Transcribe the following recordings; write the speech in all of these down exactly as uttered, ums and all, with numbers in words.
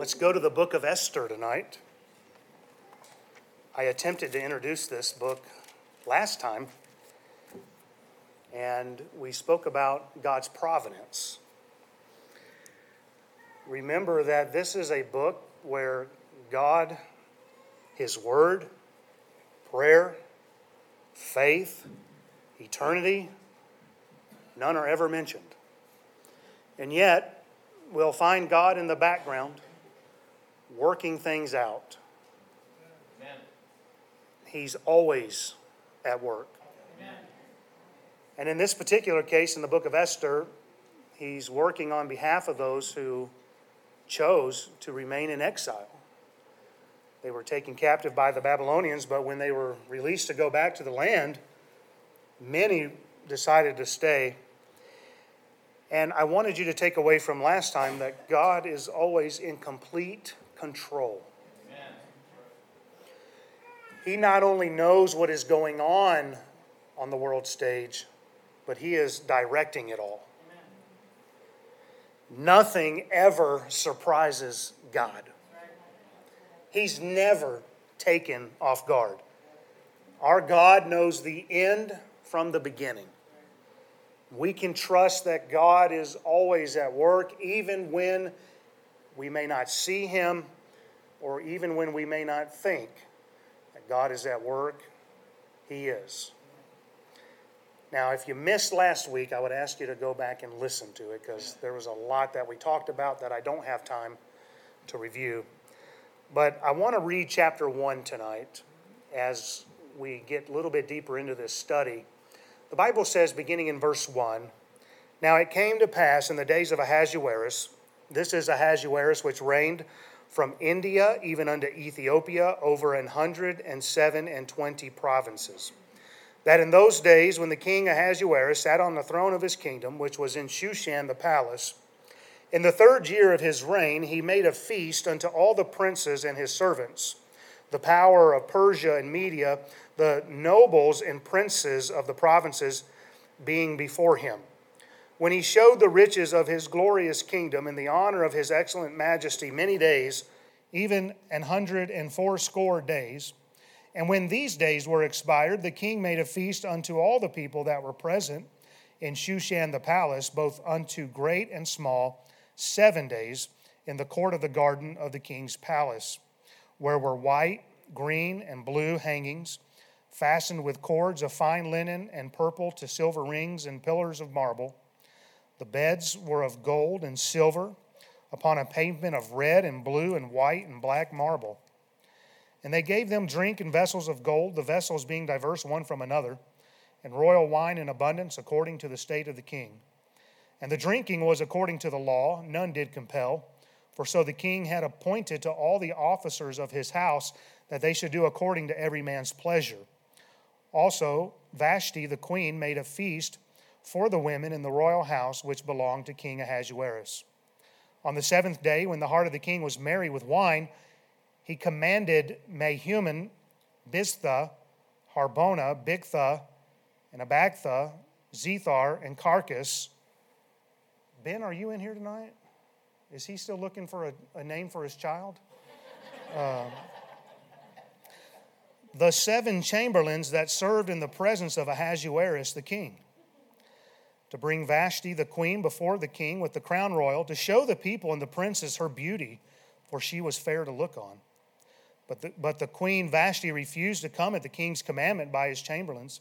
Let's go to the book of Esther tonight. I attempted to introduce this book last time, and we spoke about God's providence. Remember that this is a book where God, His Word, prayer, faith, eternity, none are ever mentioned. And yet, we'll find God in the background working things out. Amen. He's always at work. Amen. And in this particular case, in the book of Esther, He's working on behalf of those who chose to remain in exile. They were taken captive by the Babylonians, but when they were released to go back to the land, many decided to stay. And I wanted you to take away from last time that God is always in complete control. Amen. He not only knows what is going on on the world stage, but He is directing it all. Amen. Nothing ever surprises God. He's never taken off guard. Our God knows the end from the beginning. We can trust that God is always at work, even when we may not see Him, or even when we may not think that God is at work. He is. Now, if you missed last week, I would ask you to go back and listen to it, because there was a lot that we talked about that I don't have time to review. But I want to read chapter one tonight as we get a little bit deeper into this study. The Bible says, beginning in verse one, "Now it came to pass in the days of Ahasuerus," this is Ahasuerus, "which reigned from India even unto Ethiopia over an hundred and seven and twenty provinces, that in those days when the king Ahasuerus sat on the throne of his kingdom, which was in Shushan the palace, in the third year of his reign, he made a feast unto all the princes and his servants, the power of Persia and Media, the nobles and princes of the provinces being before him. When he showed the riches of his glorious kingdom and the honor of his excellent majesty many days, even an hundred and fourscore days. And when these days were expired, the king made a feast unto all the people that were present in Shushan the palace, both unto great and small, seven days in the court of the garden of the king's palace, where were white, green, and blue hangings, fastened with cords of fine linen and purple to silver rings and pillars of marble. The beds were of gold and silver, upon a pavement of red and blue and white and black marble. And they gave them drink in vessels of gold, the vessels being diverse one from another, and royal wine in abundance according to the state of the king. And the drinking was according to the law, none did compel. For so the king had appointed to all the officers of his house that they should do according to every man's pleasure. Also Vashti the queen made a feast for the women in the royal house which belonged to King Ahasuerus. On the seventh day, when the heart of the king was merry with wine, he commanded Mehuman, Bistha, Harbona, Bigtha, and Abaktha, Zithar, and Carcas. Ben, are you in here tonight? Is he still looking for a, a name for his child? Uh, the seven chamberlains that served in the presence of Ahasuerus the king, to bring Vashti the queen before the king with the crown royal, to show the people and the princes her beauty, for she was fair to look on. But the, but the queen Vashti refused to come at the king's commandment by his chamberlains.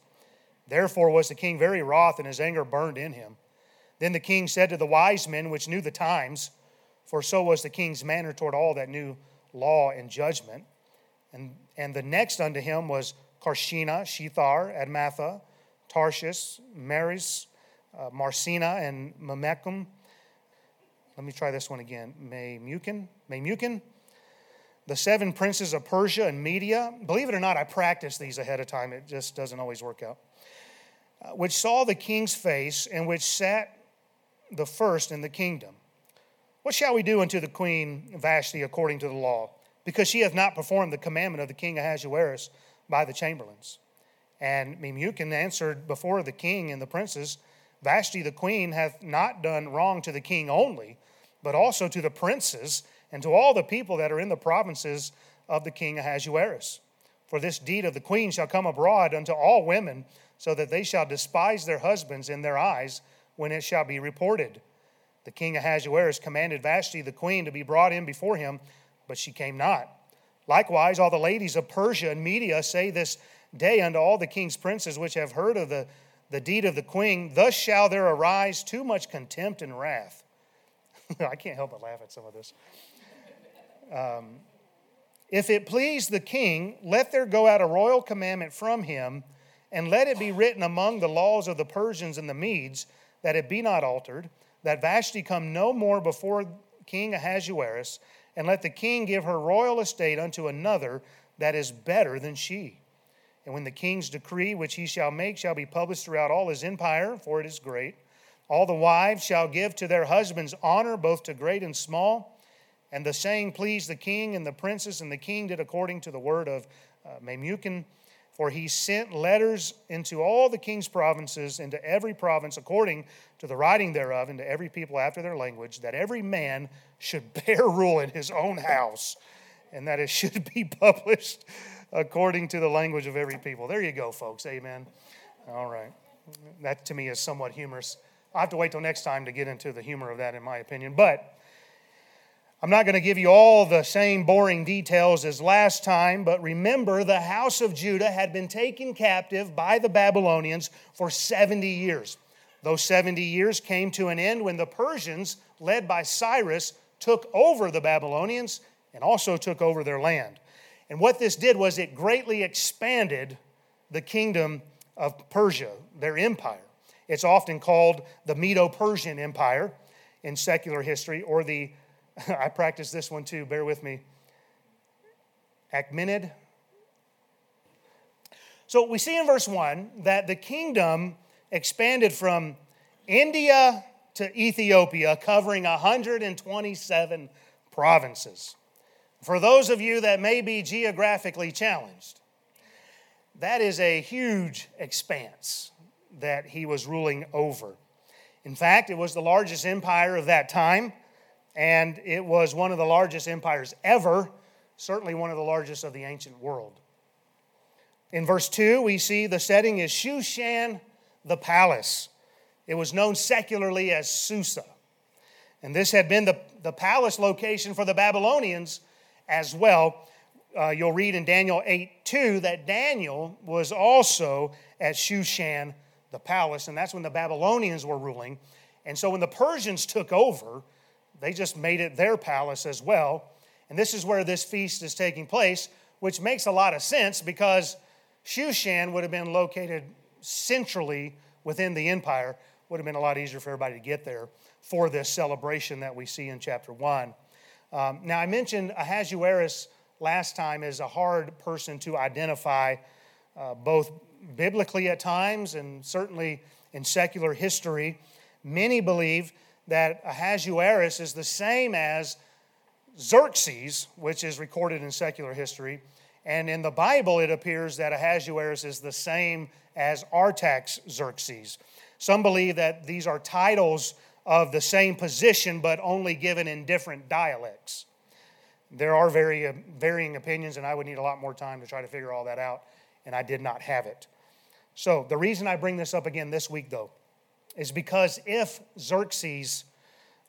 Therefore was the king very wroth, and his anger burned in him. Then the king said to the wise men, which knew the times, for so was the king's manner toward all that knew law and judgment. And, and the next unto him was Carshena, Shethar, Admatha, Tarshish, Maris, uh, Marcina, and Memucan. Let me try this one again. Memucan, Memucan. The seven princes of Persia and Media. Believe it or not, I practiced these ahead of time. It just doesn't always work out. Which saw the king's face, and which sat the first in the kingdom. What shall we do unto the queen Vashti according to the law? Because she hath not performed the commandment of the king Ahasuerus by the chamberlains. And Memucan answered before the king and the princes, Vashti the queen hath not done wrong to the king only, but also to the princes and to all the people that are in the provinces of the king Ahasuerus. For this deed of the queen shall come abroad unto all women, so that they shall despise their husbands in their eyes when it shall be reported. The king Ahasuerus commanded Vashti the queen to be brought in before him, but she came not. Likewise, all the ladies of Persia and Media say this day unto all the king's princes which have heard of the, the deed of the queen, thus shall there arise too much contempt and wrath. I can't help but laugh at some of this. Um, if it please the king, let there go out a royal commandment from him, and let it be written among the laws of the Persians and the Medes, that it be not altered, that Vashti come no more before King Ahasuerus, and let the king give her royal estate unto another that is better than she. And when the king's decree which he shall make shall be published throughout all his empire, for it is great, all the wives shall give to their husbands honor, both to great and small. And the saying pleased the king and the princes, and the king did according to the word of uh, Memucan. For he sent letters into all the king's provinces, into every province according to the writing thereof, and to every people after their language, that every man should bear rule in his own house, and that it should be published according to the language of every people. There you go, folks. Amen. All right. That to me is somewhat humorous. I'll have to wait till next time to get into the humor of that, in my opinion. But I'm not going to give you all the same boring details as last time, but remember, the house of Judah had been taken captive by the Babylonians for seventy years. Those seventy years came to an end when the Persians, led by Cyrus, took over the Babylonians and also took over their land. And what this did was it greatly expanded the kingdom of Persia, their empire. It's often called the Medo-Persian Empire in secular history, or the I practiced this one too, bear with me, Achaemenid. So we see in verse one that the kingdom expanded from India to Ethiopia, covering one hundred twenty-seven provinces. For those of you that may be geographically challenged, that is a huge expanse that he was ruling over. In fact, it was the largest empire of that time, and it was one of the largest empires ever, certainly one of the largest of the ancient world. In verse two, we see the setting is Shushan, the palace. It was known secularly as Susa. And this had been the, the palace location for the Babylonians as well. Uh, you'll read in Daniel eight two that Daniel was also at Shushan, the palace, and that's when the Babylonians were ruling. And so when the Persians took over, they just made it their palace as well. And this is where this feast is taking place, which makes a lot of sense because Shushan would have been located centrally within the empire. Would have been a lot easier for everybody to get there for this celebration that we see in chapter one. Um, now, I mentioned Ahasuerus last time as a hard person to identify, uh, both biblically at times and certainly in secular history. Many believe that Ahasuerus is the same as Xerxes, which is recorded in secular history. And in the Bible, it appears that Ahasuerus is the same as Artaxerxes. Some believe that these are titles of the same position, but only given in different dialects. There are very varying opinions, and I would need a lot more time to try to figure all that out, and I did not have it. So the reason I bring this up again this week, though, is because if Xerxes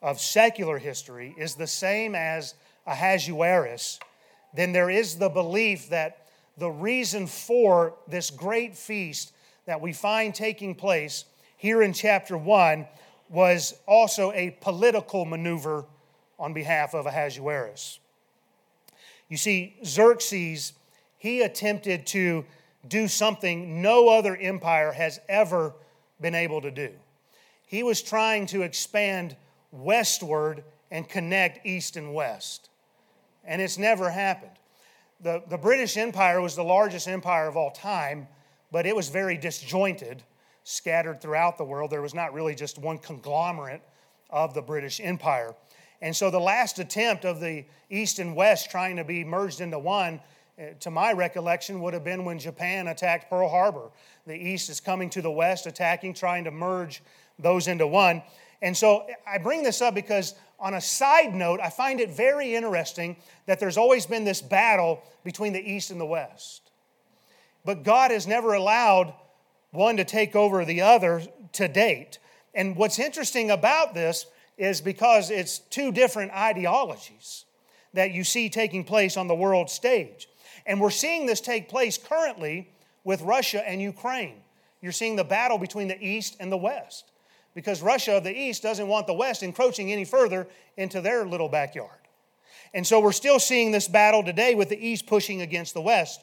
of secular history is the same as Ahasuerus, then there is the belief that the reason for this great feast that we find taking place here in chapter one was also a political maneuver on behalf of Ahasuerus. You see, Xerxes, he attempted to do something no other empire has ever been able to do. He was trying to expand westward and connect east and west. And it's never happened. The, the British Empire was the largest empire of all time, but it was very disjointed, scattered throughout the world. There was not really just one conglomerate of the British Empire. And so the last attempt of the east and west trying to be merged into one, to my recollection, would have been when Japan attacked Pearl Harbor. The east is coming to the west, attacking, trying to merge those into one. And so I bring this up because On a side note, I find it very interesting that there's always been this battle between the East and the West. But God has never allowed one to take over the other to date. And what's interesting about this is because it's two different ideologies that you see taking place on the world stage. And we're seeing this take place currently with Russia and Ukraine. You're seeing the battle between the East and the West, because Russia of the East doesn't want the West encroaching any further into their little backyard. And so we're still seeing this battle today with the East pushing against the West.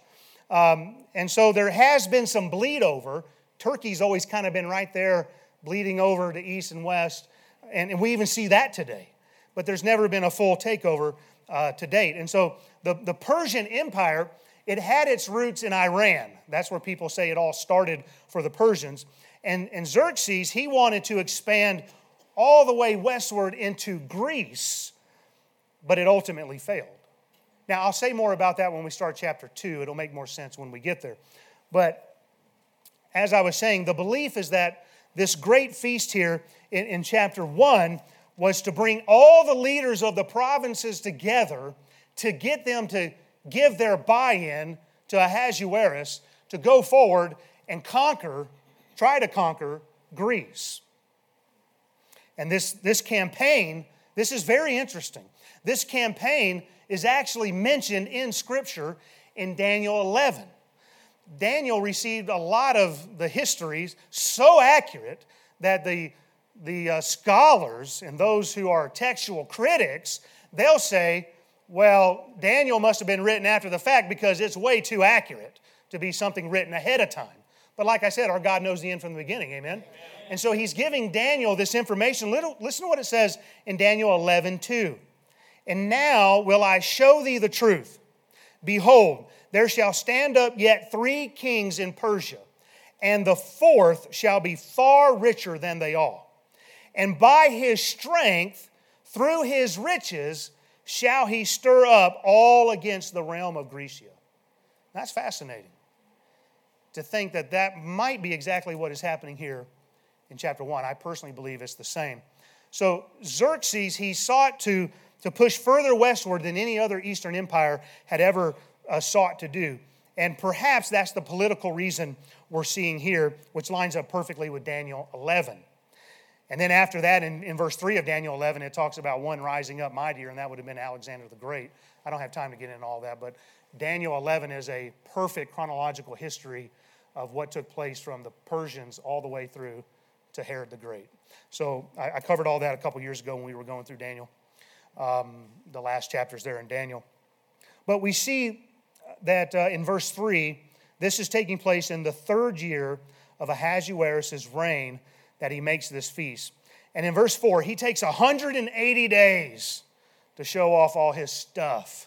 Um, and so there has been some bleed over. Turkey's always kind of been right there bleeding over to East and West. And, and we even see that today. But there's never been a full takeover uh, to date. And so the, the Persian Empire, it had its roots in Iran. That's where people say it all started for the Persians. And, and Xerxes, he wanted to expand all the way westward into Greece, but it ultimately failed. Now, I'll say more about that when we start chapter two. It'll make more sense when we get there. But as I was saying, the belief is that this great feast here in, in chapter one was to bring all the leaders of the provinces together to get them to give their buy-in to Ahasuerus to go forward and conquer try to conquer Greece. And this, this campaign, this is very interesting. This campaign is actually mentioned in Scripture in Daniel eleven. Daniel received a lot of the histories so accurate that the, the uh, scholars and those who are textual critics, they'll say, well, Daniel must have been written after the fact because it's way too accurate to be something written ahead of time. But like I said, our God knows the end from the beginning, amen? Amen. And so he's giving Daniel this information. Listen to what it says in Daniel eleven two. And now will I show thee the truth. Behold, there shall stand up yet three kings in Persia, and the fourth shall be far richer than they all. And by his strength, through his riches, shall he stir up all against the realm of Grecia. That's fascinating, to think that that might be exactly what is happening here in chapter one. I personally believe it's the same. So Xerxes, he sought to, to push further westward than any other Eastern empire had ever uh, sought to do. And perhaps that's the political reason we're seeing here, which lines up perfectly with Daniel eleven. And then after that, in, in verse three of Daniel eleven, it talks about one rising up mightier, and that would have been Alexander the Great. I don't have time to get into all that, but Daniel eleven is a perfect chronological history of what took place from the Persians all the way through to Herod the Great. So I, I covered all that a couple years ago when we were going through Daniel, um, the last chapters there in Daniel. But we see that uh, in verse three, this is taking place in the third year of Ahasuerus' reign that he makes this feast. And in verse four, he takes one hundred eighty days to show off all his stuff.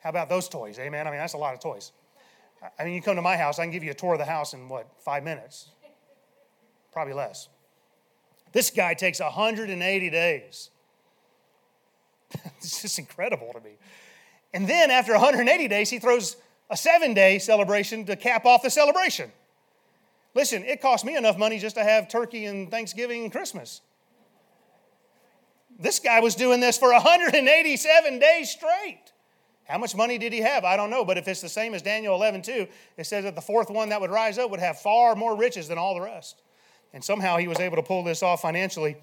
How about those toys, amen? I mean, that's a lot of toys. I mean, you come to my house, I can give you a tour of the house in, what, five minutes? Probably less. This guy takes one hundred eighty days. It's just incredible to me. And then after one hundred eighty days, he throws a seven-day celebration to cap off the celebration. Listen, it cost me enough money just to have turkey and Thanksgiving and Christmas. This guy was doing this for one hundred eighty-seven days straight. How much money did he have? I don't know, but if it's the same as Daniel eleven two, it says that the fourth one that would rise up would have far more riches than all the rest. And somehow he was able to pull this off financially.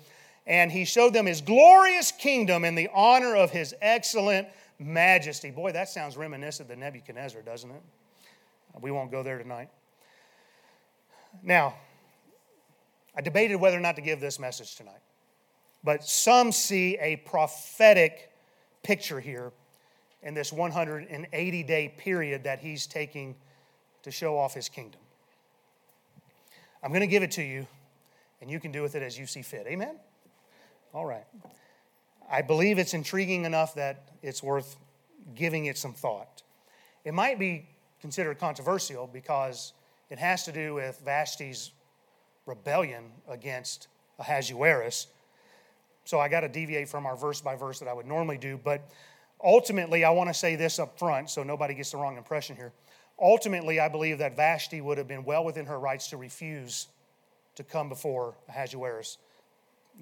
And he showed them his glorious kingdom in the honor of his excellent majesty. Boy, that sounds reminiscent of Nebuchadnezzar, doesn't it? We won't go there tonight. Now, I debated whether or not to give this message tonight. But some see a prophetic picture here in this one hundred eighty-day period that he's taking to show off his kingdom. I'm going to give it to you, and you can do with it as you see fit. Amen? All right. I believe it's intriguing enough that it's worth giving it some thought. It might be considered controversial because it has to do with Vashti's rebellion against Ahasuerus. So I got to deviate from our verse by verse that I would normally do, but ultimately, I want to say this up front so nobody gets the wrong impression here. Ultimately, I believe that Vashti would have been well within her rights to refuse to come before Ahasuerus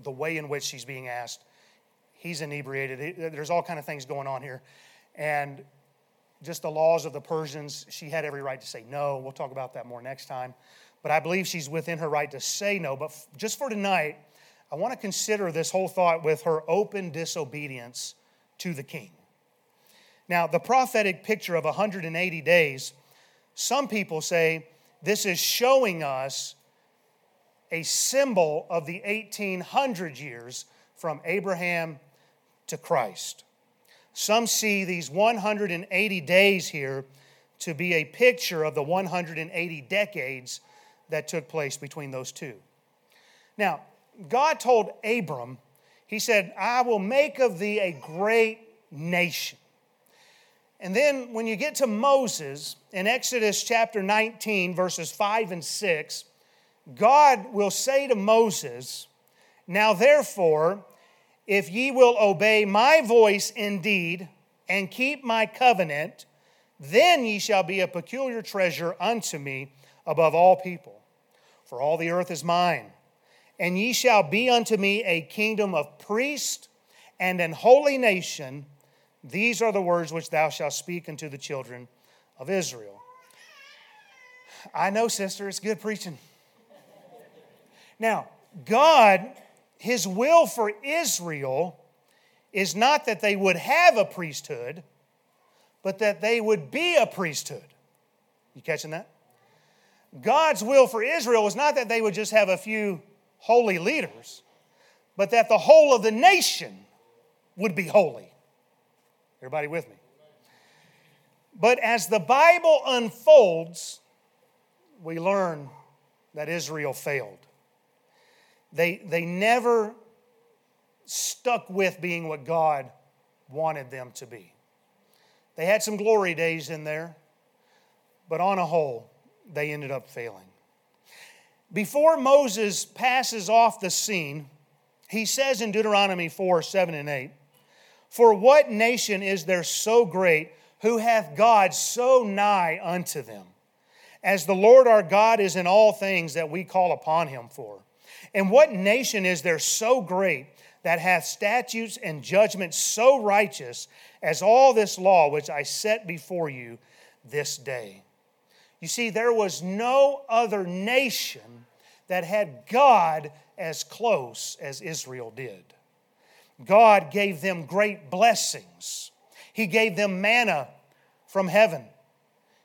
the way in which she's being asked. he's inebriated. There's all kind of things going on here. And just the laws of the Persians, she had every right to say no. We'll talk about that more next time. But I believe she's within her right to say no. But just for tonight, I want to consider this whole thought with her open disobedience to the king. Now, the prophetic picture of one hundred eighty days, some people say this is showing us a symbol of the eighteen hundred years from Abraham to Christ. Some see these one hundred eighty days here to be a picture of the one hundred eighty decades that took place between those two. Now, God told Abram, he said, I will make of thee a great nation. And then when you get to Moses, in Exodus chapter nineteen, verses five and six, God will say to Moses, now therefore, if ye will obey my voice indeed, and keep my covenant, then ye shall be a peculiar treasure unto me above all people. For all the earth is mine. And ye shall be unto me a kingdom of priests and an holy nation. These are the words which thou shalt speak unto the children of Israel. I know, sister, it's good preaching. Now, God, His will for Israel is not that they would have a priesthood, but that they would be a priesthood. You catching that? God's will for Israel is not that they would just have a few holy leaders, but that the whole of the nation would be holy. Everybody with me? But as the Bible unfolds, we learn that Israel failed. They, they never stuck with being what God wanted them to be. They had some glory days in there, but on a whole, they ended up failing. Before Moses passes off the scene, he says in Deuteronomy four, seven, and eight, for what nation is there so great who hath God so nigh unto them? As the Lord our God is in all things that we call upon Him for. And what nation is there so great that hath statutes and judgments so righteous as all this law which I set before you this day? You see, there was no other nation that had God as close as Israel did. God gave them great blessings. He gave them manna from heaven.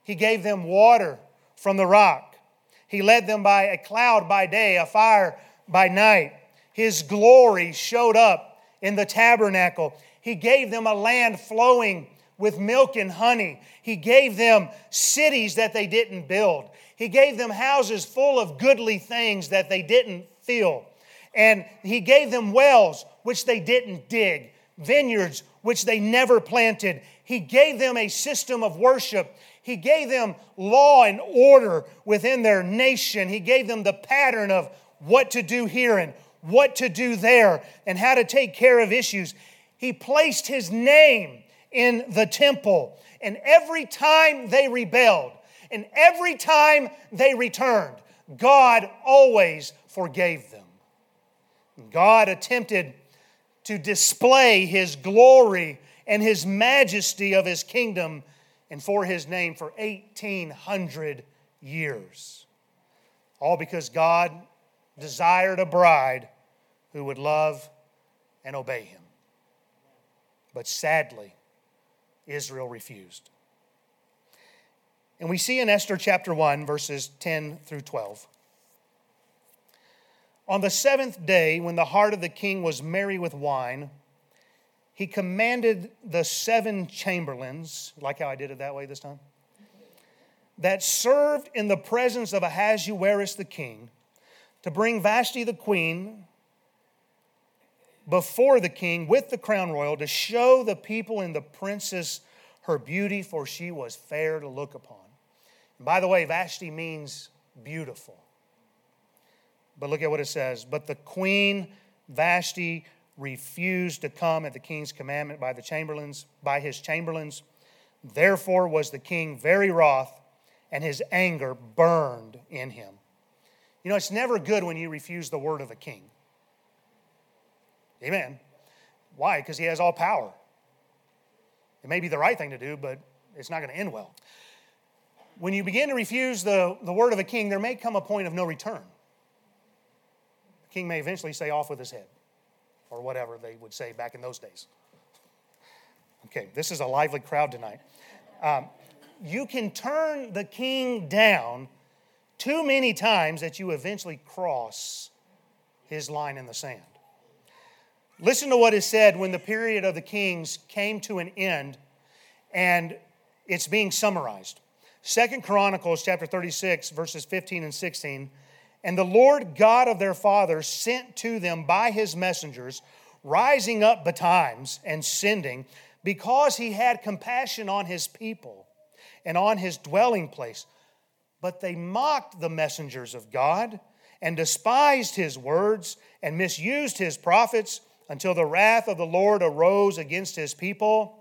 He gave them water from the rock. He led them by a cloud by day, a fire by night. His glory showed up in the tabernacle. He gave them a land flowing with milk and honey. He gave them cities that they didn't build. He gave them houses full of goodly things that they didn't fill. And He gave them wells which they didn't dig, vineyards which they never planted. He gave them a system of worship. He gave them law and order within their nation. He gave them the pattern of what to do here and what to do there and how to take care of issues. He placed His name in the temple. And every time they rebelled, and every time they returned, God always forgave them. God attempted to display His glory and His majesty of His kingdom and for His name for eighteen hundred years. All because God desired a bride who would love and obey Him. But sadly, Israel refused. And we see in Esther chapter one, verses ten through twelve. On the seventh day, when the heart of the king was merry with wine, he commanded the seven chamberlains, like how I did it that way this time, that served in the presence of Ahasuerus the king, to bring Vashti the queen before the king with the crown royal, to show the people and the princess her beauty, for she was fair to look upon. And by the way, Vashti means beautiful. But look at what it says. But the queen Vashti refused to come at the king's commandment by the chamberlains, by his chamberlains. Therefore was the king very wroth, and his anger burned in him. You know, it's never good when you refuse the word of a king. Amen. Why? Because he has all power. It may be the right thing to do, but it's not going to end well. When you begin to refuse the, the word of a king, there may come a point of no return. The king may eventually say, off with his head, or whatever they would say back in those days. Okay, this is a lively crowd tonight. Um, you can turn the king down too many times that you eventually cross his line in the sand. Listen to what is said when the period of the kings came to an end, and it's being summarized. Second Chronicles chapter thirty-six, verses fifteen and sixteen. And the Lord God of their fathers sent to them by his messengers, rising up betimes and sending, because he had compassion on his people and on his dwelling place. But they mocked the messengers of God and despised his words and misused his prophets, until the wrath of the Lord arose against his people,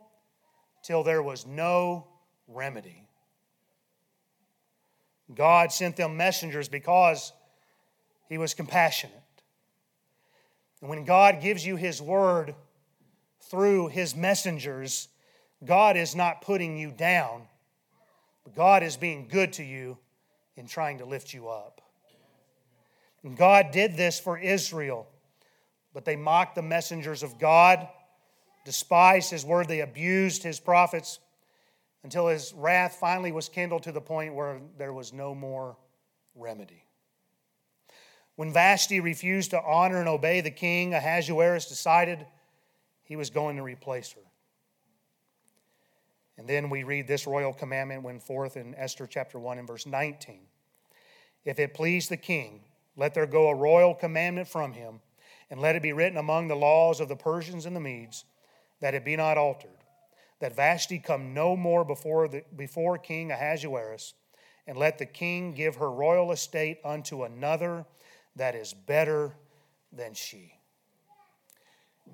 till there was no remedy. God sent them messengers because he was compassionate. And when God gives you his word through his messengers, God is not putting you down, but God is being good to you in trying to lift you up. And God did this for Israel. But they mocked the messengers of God, despised his word, they abused his prophets, until his wrath finally was kindled to the point where there was no more remedy. When Vashti refused to honor and obey the king, Ahasuerus decided he was going to replace her. And then we read this royal commandment went forth in Esther chapter one and verse nineteen. If it please the king, let there go a royal commandment from him, and let it be written among the laws of the Persians and the Medes, that it be not altered, that Vashti come no more before the, before King Ahasuerus, and let the king give her royal estate unto another that is better than she.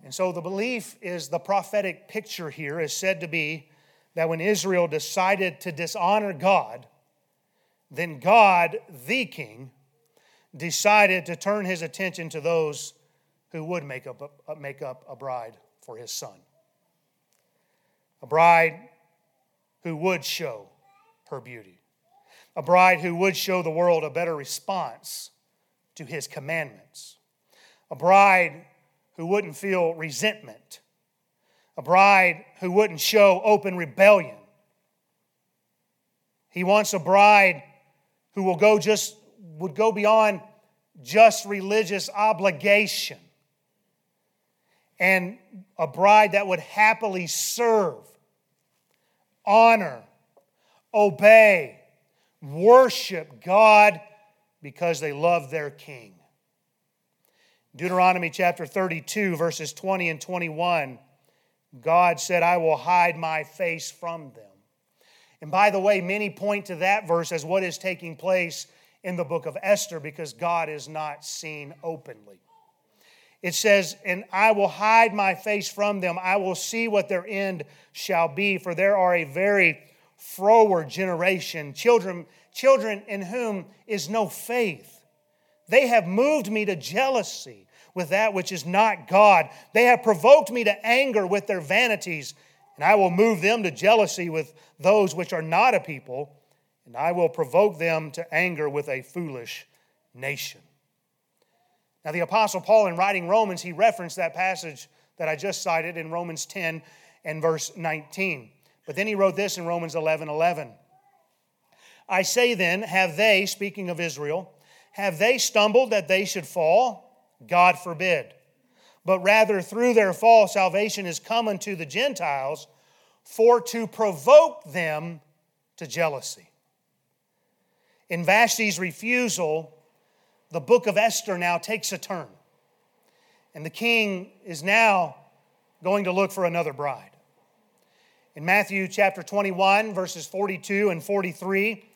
And so the belief is, the prophetic picture here is said to be that when Israel decided to dishonor God, then God, the king, decided to turn his attention to those who would make up a, make up a bride for his son. A bride who would show her beauty. A bride who would show the world a better response to his commandments. A bride who wouldn't feel resentment. A bride who wouldn't show open rebellion. He wants a bride who will go just would go beyond just religious obligation, and a bride that would happily serve, honor, obey, worship God because they love their king. Deuteronomy chapter thirty-two, verses twenty and twenty-one, God said, I will hide my face from them. And by the way, many point to that verse as what is taking place in the book of Esther, because God is not seen openly. It says, and I will hide my face from them. I will see what their end shall be, for there are a very froward generation, children, children in whom is no faith. They have moved me to jealousy with that which is not God. They have provoked me to anger with their vanities, and I will move them to jealousy with those which are not a people, and I will provoke them to anger with a foolish nation. Now, the Apostle Paul, in writing Romans, he referenced that passage that I just cited in Romans ten and verse nineteen. But then he wrote this in Romans eleven eleven. I say then, have they, speaking of Israel, have they stumbled that they should fall? God forbid. But rather through their fall, salvation is come unto the Gentiles, for to provoke them to jealousy. In Vashti's refusal, the book of Esther now takes a turn. And the king is now going to look for another bride. In Matthew chapter twenty-one, verses forty-two and forty-three,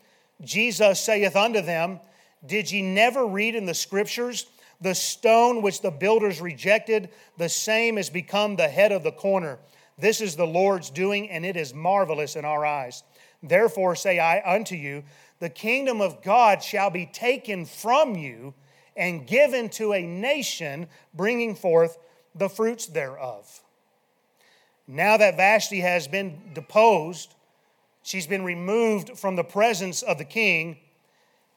Jesus saith unto them, did ye never read in the Scriptures, the stone which the builders rejected, the same is become the head of the corner. This is the Lord's doing, and it is marvelous in our eyes. Therefore say I unto you, the kingdom of God shall be taken from you and given to a nation, bringing forth the fruits thereof. Now that Vashti has been deposed, she's been removed from the presence of the king,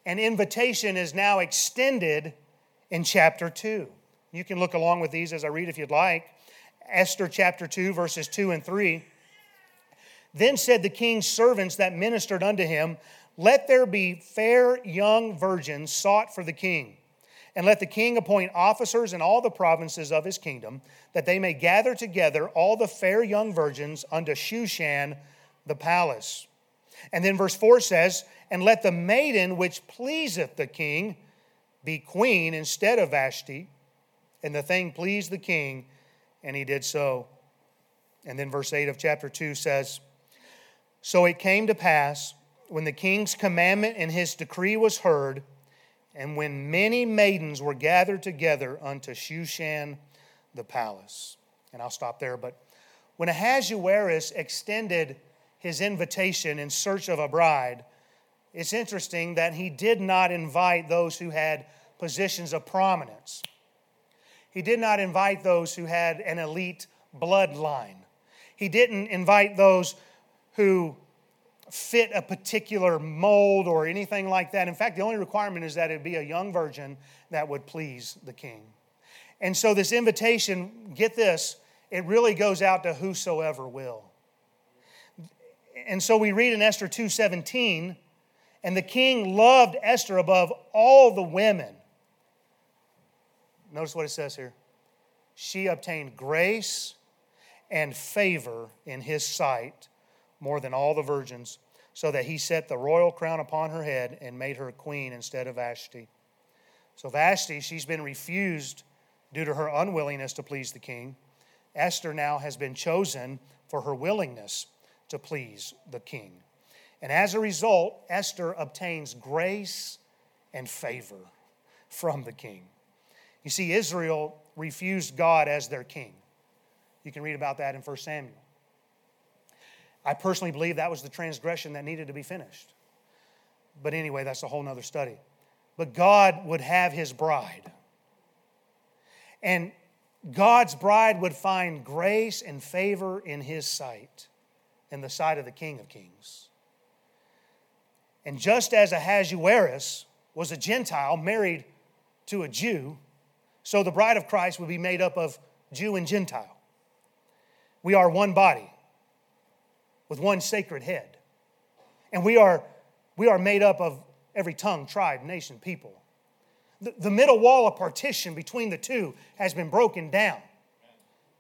an invitation is now extended in chapter two. You can look along with these as I read if you'd like. Esther chapter two, verses two and three. Then said the king's servants that ministered unto him, let there be fair young virgins sought for the king, and let the king appoint officers in all the provinces of his kingdom, that they may gather together all the fair young virgins unto Shushan the palace. And then verse four says, and let the maiden which pleaseth the king be queen instead of Vashti. And the thing pleased the king, and he did so. And then verse eight of chapter two says, so it came to pass, when the king's commandment and his decree was heard, and when many maidens were gathered together unto Shushan the palace. And I'll stop there, but when Ahasuerus extended his invitation in search of a bride, it's interesting that he did not invite those who had positions of prominence. He did not invite those who had an elite bloodline. He didn't invite those who fit a particular mold or anything like that. In fact, the only requirement is that it be a young virgin that would please the king. And so this invitation, get this, it really goes out to whosoever will. And so we read in Esther two seventeen, and the king loved Esther above all the women. Notice what it says here. She obtained grace and favor in his sight more than all the virgins, so that he set the royal crown upon her head and made her queen instead of Vashti. So Vashti, she's been refused due to her unwillingness to please the king. Esther now has been chosen for her willingness to please the king. And as a result, Esther obtains grace and favor from the king. You see, Israel refused God as their king. You can read about that in First Samuel. I personally believe that was the transgression that needed to be finished. But anyway, that's a whole other study. But God would have his bride. And God's bride would find grace and favor in his sight, in the sight of the King of Kings. And just as Ahasuerus was a Gentile married to a Jew, so the bride of Christ would be made up of Jew and Gentile. We are one body with one sacred head. And we are, we are made up of every tongue, tribe, nation, people. The, the middle wall of partition between the two has been broken down.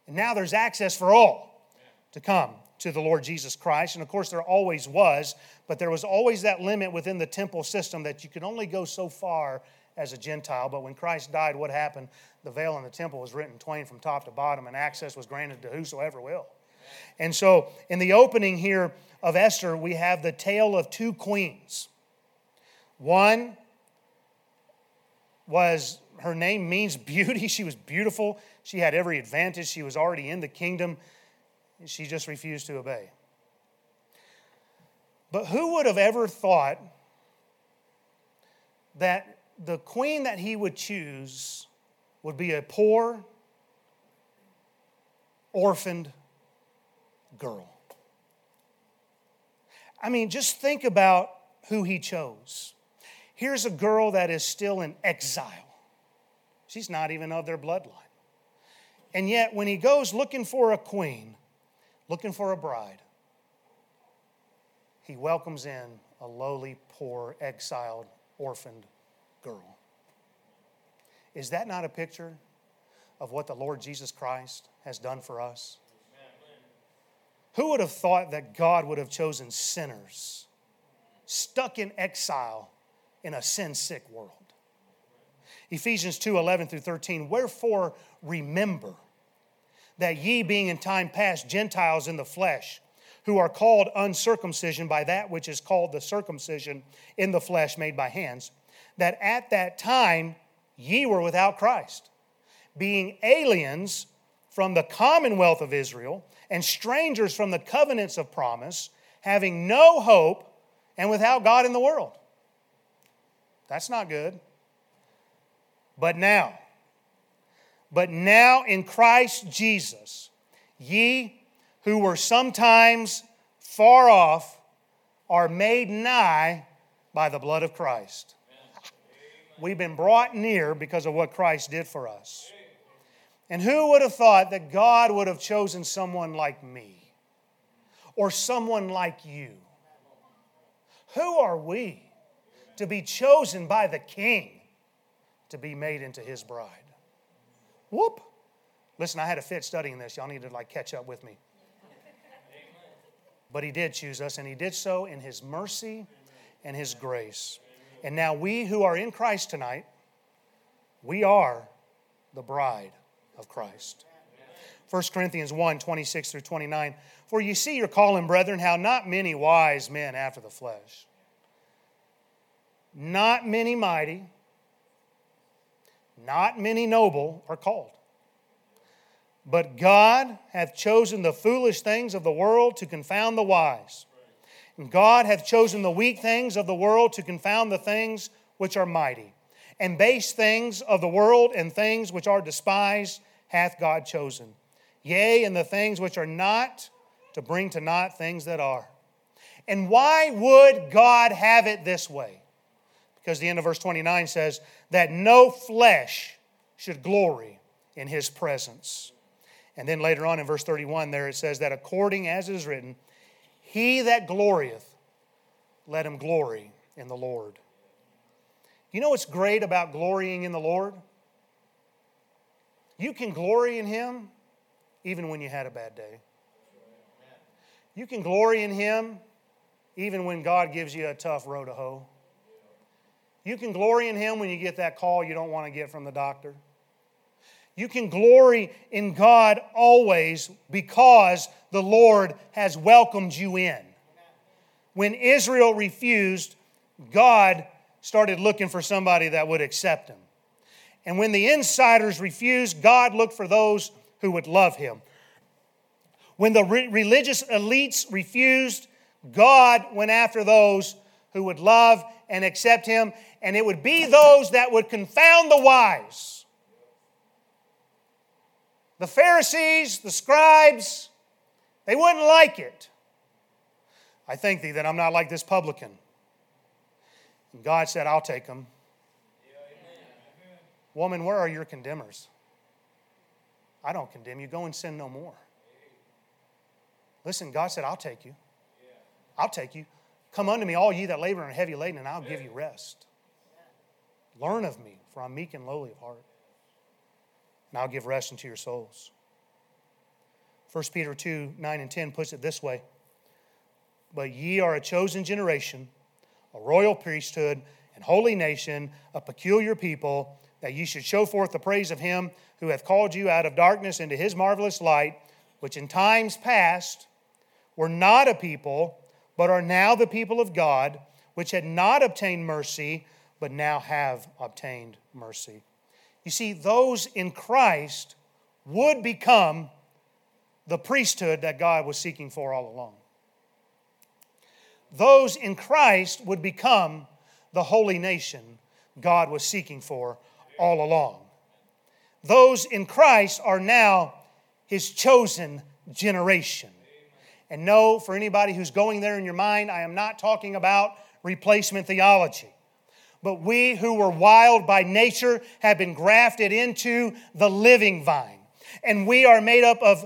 And now there's access for all to come to the Lord Jesus Christ. And of course there always was, but there was always that limit within the temple system that you could only go so far as a Gentile. But when Christ died, what happened? The veil in the temple was rent in twain from top to bottom, and access was granted to whosoever will. And so in the opening here of Esther, we have the tale of two queens. One was, her name means beauty. She was beautiful. She had every advantage. She was already in the kingdom. She just refused to obey. But who would have ever thought that the queen that he would choose would be a poor, orphaned girl? I mean, just think about who he chose. Here's a girl that is still in exile. She's not even of their bloodline. And yet, when he goes looking for a queen, looking for a bride, he welcomes in a lowly, poor, exiled, orphaned girl. Is that not a picture of what the Lord Jesus Christ has done for us? Who would have thought that God would have chosen sinners stuck in exile in a sin-sick world? Ephesians two eleven through thirteen, wherefore remember that ye being in time past Gentiles in the flesh, who are called uncircumcision by that which is called the circumcision in the flesh made by hands, that at that time ye were without Christ, being aliens from the commonwealth of Israel, and strangers from the covenants of promise, having no hope and without God in the world. That's not good. But now, but now in Christ Jesus, ye who were sometimes far off are made nigh by the blood of Christ. We've been brought near because of what Christ did for us. And who would have thought that God would have chosen someone like me or someone like you? Who are we to be chosen by the King to be made into His bride? Whoop! Listen, I had a fit studying this. Y'all need to like catch up with me. But He did choose us, and He did so in His mercy and His grace. And now we who are in Christ tonight, we are the bride of Christ. First Corinthians one, twenty-six through twenty-nine. For you see your calling, brethren, how not many wise men after the flesh, not many mighty, not many noble are called. But God hath chosen the foolish things of the world to confound the wise. God hath chosen the weak things of the world to confound the things which are mighty. And base things of the world and things which are despised hath God chosen. Yea, and the things which are not, to bring to naught things that are. And why would God have it this way? Because the end of verse twenty-nine says, that no flesh should glory in His presence. And then later on in verse thirty-one there it says that according as it is written, he that glorieth, let him glory in the Lord. You know what's great about glorying in the Lord? You can glory in Him even when you had a bad day. You can glory in Him even when God gives you a tough row to hoe. You can glory in Him when you get that call you don't want to get from the doctor. You can glory in God always because the Lord has welcomed you in. When Israel refused, God started looking for somebody that would accept Him. And when the insiders refused, God looked for those who would love Him. When the re- religious elites refused, God went after those who would love and accept Him. And it would be those that would confound the wise. The Pharisees, the scribes, they wouldn't like it. I thank Thee that I'm not like this publican. And God said, I'll take him. Yeah, woman, where are your condemners? I don't condemn you. Go and sin no more. Listen, God said, I'll take you. I'll take you. Come unto me, all ye that labor and are heavy laden, and I'll give you rest. Learn of me, for I'm meek and lowly of heart. And I'll give rest unto your souls. First Peter two, nine and ten puts it this way. But ye are a chosen generation, a royal priesthood, and holy nation, a peculiar people, that ye should show forth the praise of Him who hath called you out of darkness into His marvelous light, which in times past were not a people, but are now the people of God, which had not obtained mercy, but now have obtained mercy. You see, those in Christ would become the priesthood that God was seeking for all along. Those in Christ would become the holy nation God was seeking for all along. Those in Christ are now His chosen generation. And no, for anybody who's going there in your mind, I am not talking about replacement theology. But we who were wild by nature have been grafted into the living vine. And we are made up of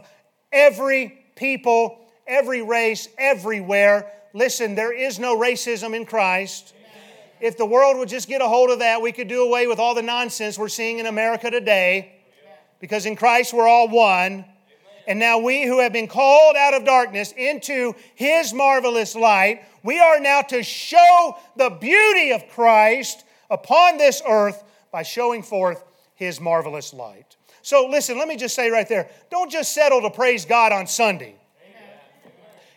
every people, every race, everywhere. Listen, there is no racism in Christ. If the world would just get a hold of that, we could do away with all the nonsense we're seeing in America today. Because in Christ we're all one. And now we who have been called out of darkness into His marvelous light, we are now to show the beauty of Christ upon this earth by showing forth His marvelous light. So listen, let me just say right there, don't just settle to praise God on Sunday. Amen.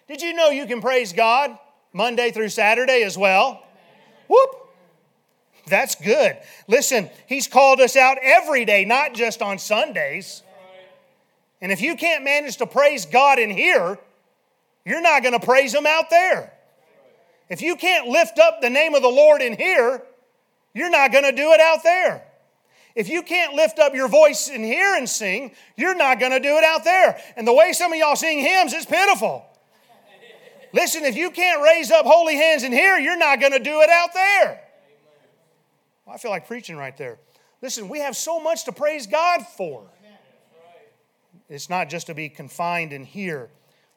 Did you know you can praise God Monday through Saturday as well? Whoop! That's good. Listen, He's called us out every day, not just on Sundays. And if you can't manage to praise God in here, you're not going to praise Him out there. If you can't lift up the name of the Lord in here, you're not going to do it out there. If you can't lift up your voice in here and sing, you're not going to do it out there. And the way some of y'all sing hymns is pitiful. Listen, if you can't raise up holy hands in here, you're not going to do it out there. Well, I feel like preaching right there. Listen, we have so much to praise God for. It's not just to be confined in here.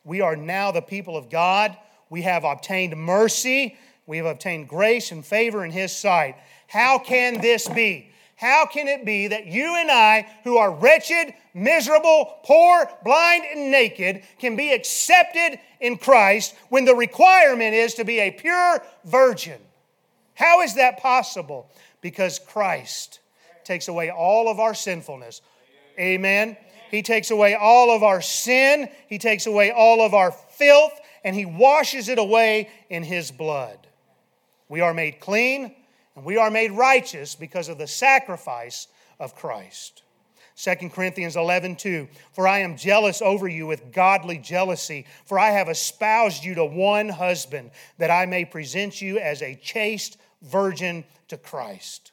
We are now the people of God. We have obtained mercy. We have obtained grace and favor in His sight. How can this be? How can it be that you and I, who are wretched, miserable, poor, blind, and naked, can be accepted in Christ when the requirement is to be a pure virgin? How is that possible? Because Christ takes away all of our sinfulness. Amen. He takes away all of our sin. He takes away all of our filth, and He washes it away in His blood. We are made clean, and we are made righteous because of the sacrifice of Christ. Second Corinthians eleven two, for I am jealous over you with godly jealousy, for I have espoused you to one husband, that I may present you as a chaste virgin to Christ.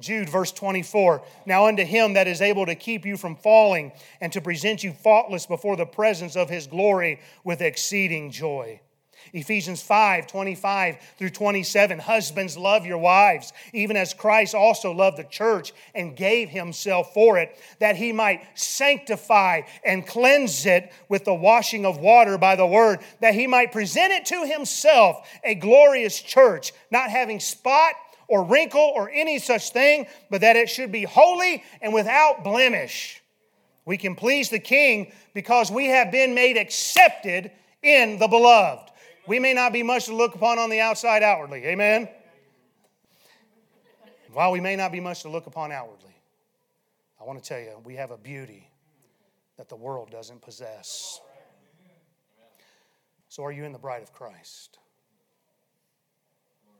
Jude, verse twenty-four, now unto Him that is able to keep you from falling and to present you faultless before the presence of His glory with exceeding joy. Ephesians five twenty-five through twenty-seven, husbands, love your wives, even as Christ also loved the church and gave Himself for it, that He might sanctify and cleanse it with the washing of water by the word, that He might present it to Himself, a glorious church, not having spot or wrinkle or any such thing, but that it should be holy and without blemish. We can please the King because we have been made accepted in the beloved. We may not be much to look upon on the outside outwardly. Amen? While we may not be much to look upon outwardly, I want to tell you, we have a beauty that the world doesn't possess. So are you in the bride of Christ?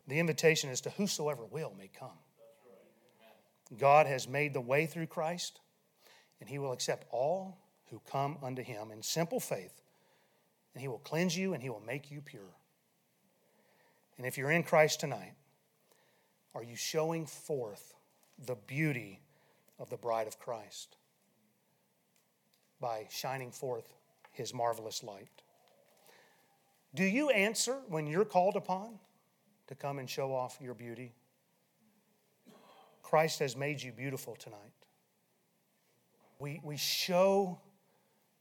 The invitation is to whosoever will may come. God has made the way through Christ, and He will accept all who come unto Him in simple faith. And He will cleanse you, and He will make you pure. And if you're in Christ tonight, are you showing forth the beauty of the bride of Christ by shining forth His marvelous light? Do you answer when you're called upon to come and show off your beauty? Christ has made you beautiful tonight. We, we show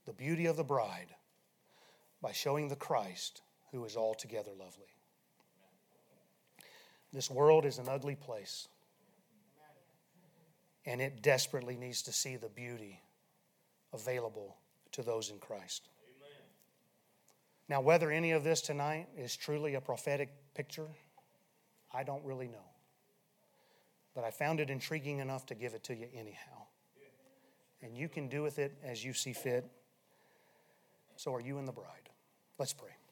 the beauty of the bride by showing the Christ who is altogether lovely. This world is an ugly place, and it desperately needs to see the beauty available to those in Christ. Amen. Now, whether any of this tonight is truly a prophetic picture, I don't really know. But I found it intriguing enough to give it to you anyhow. And you can do with it as you see fit. So are you in the bride? Let's pray.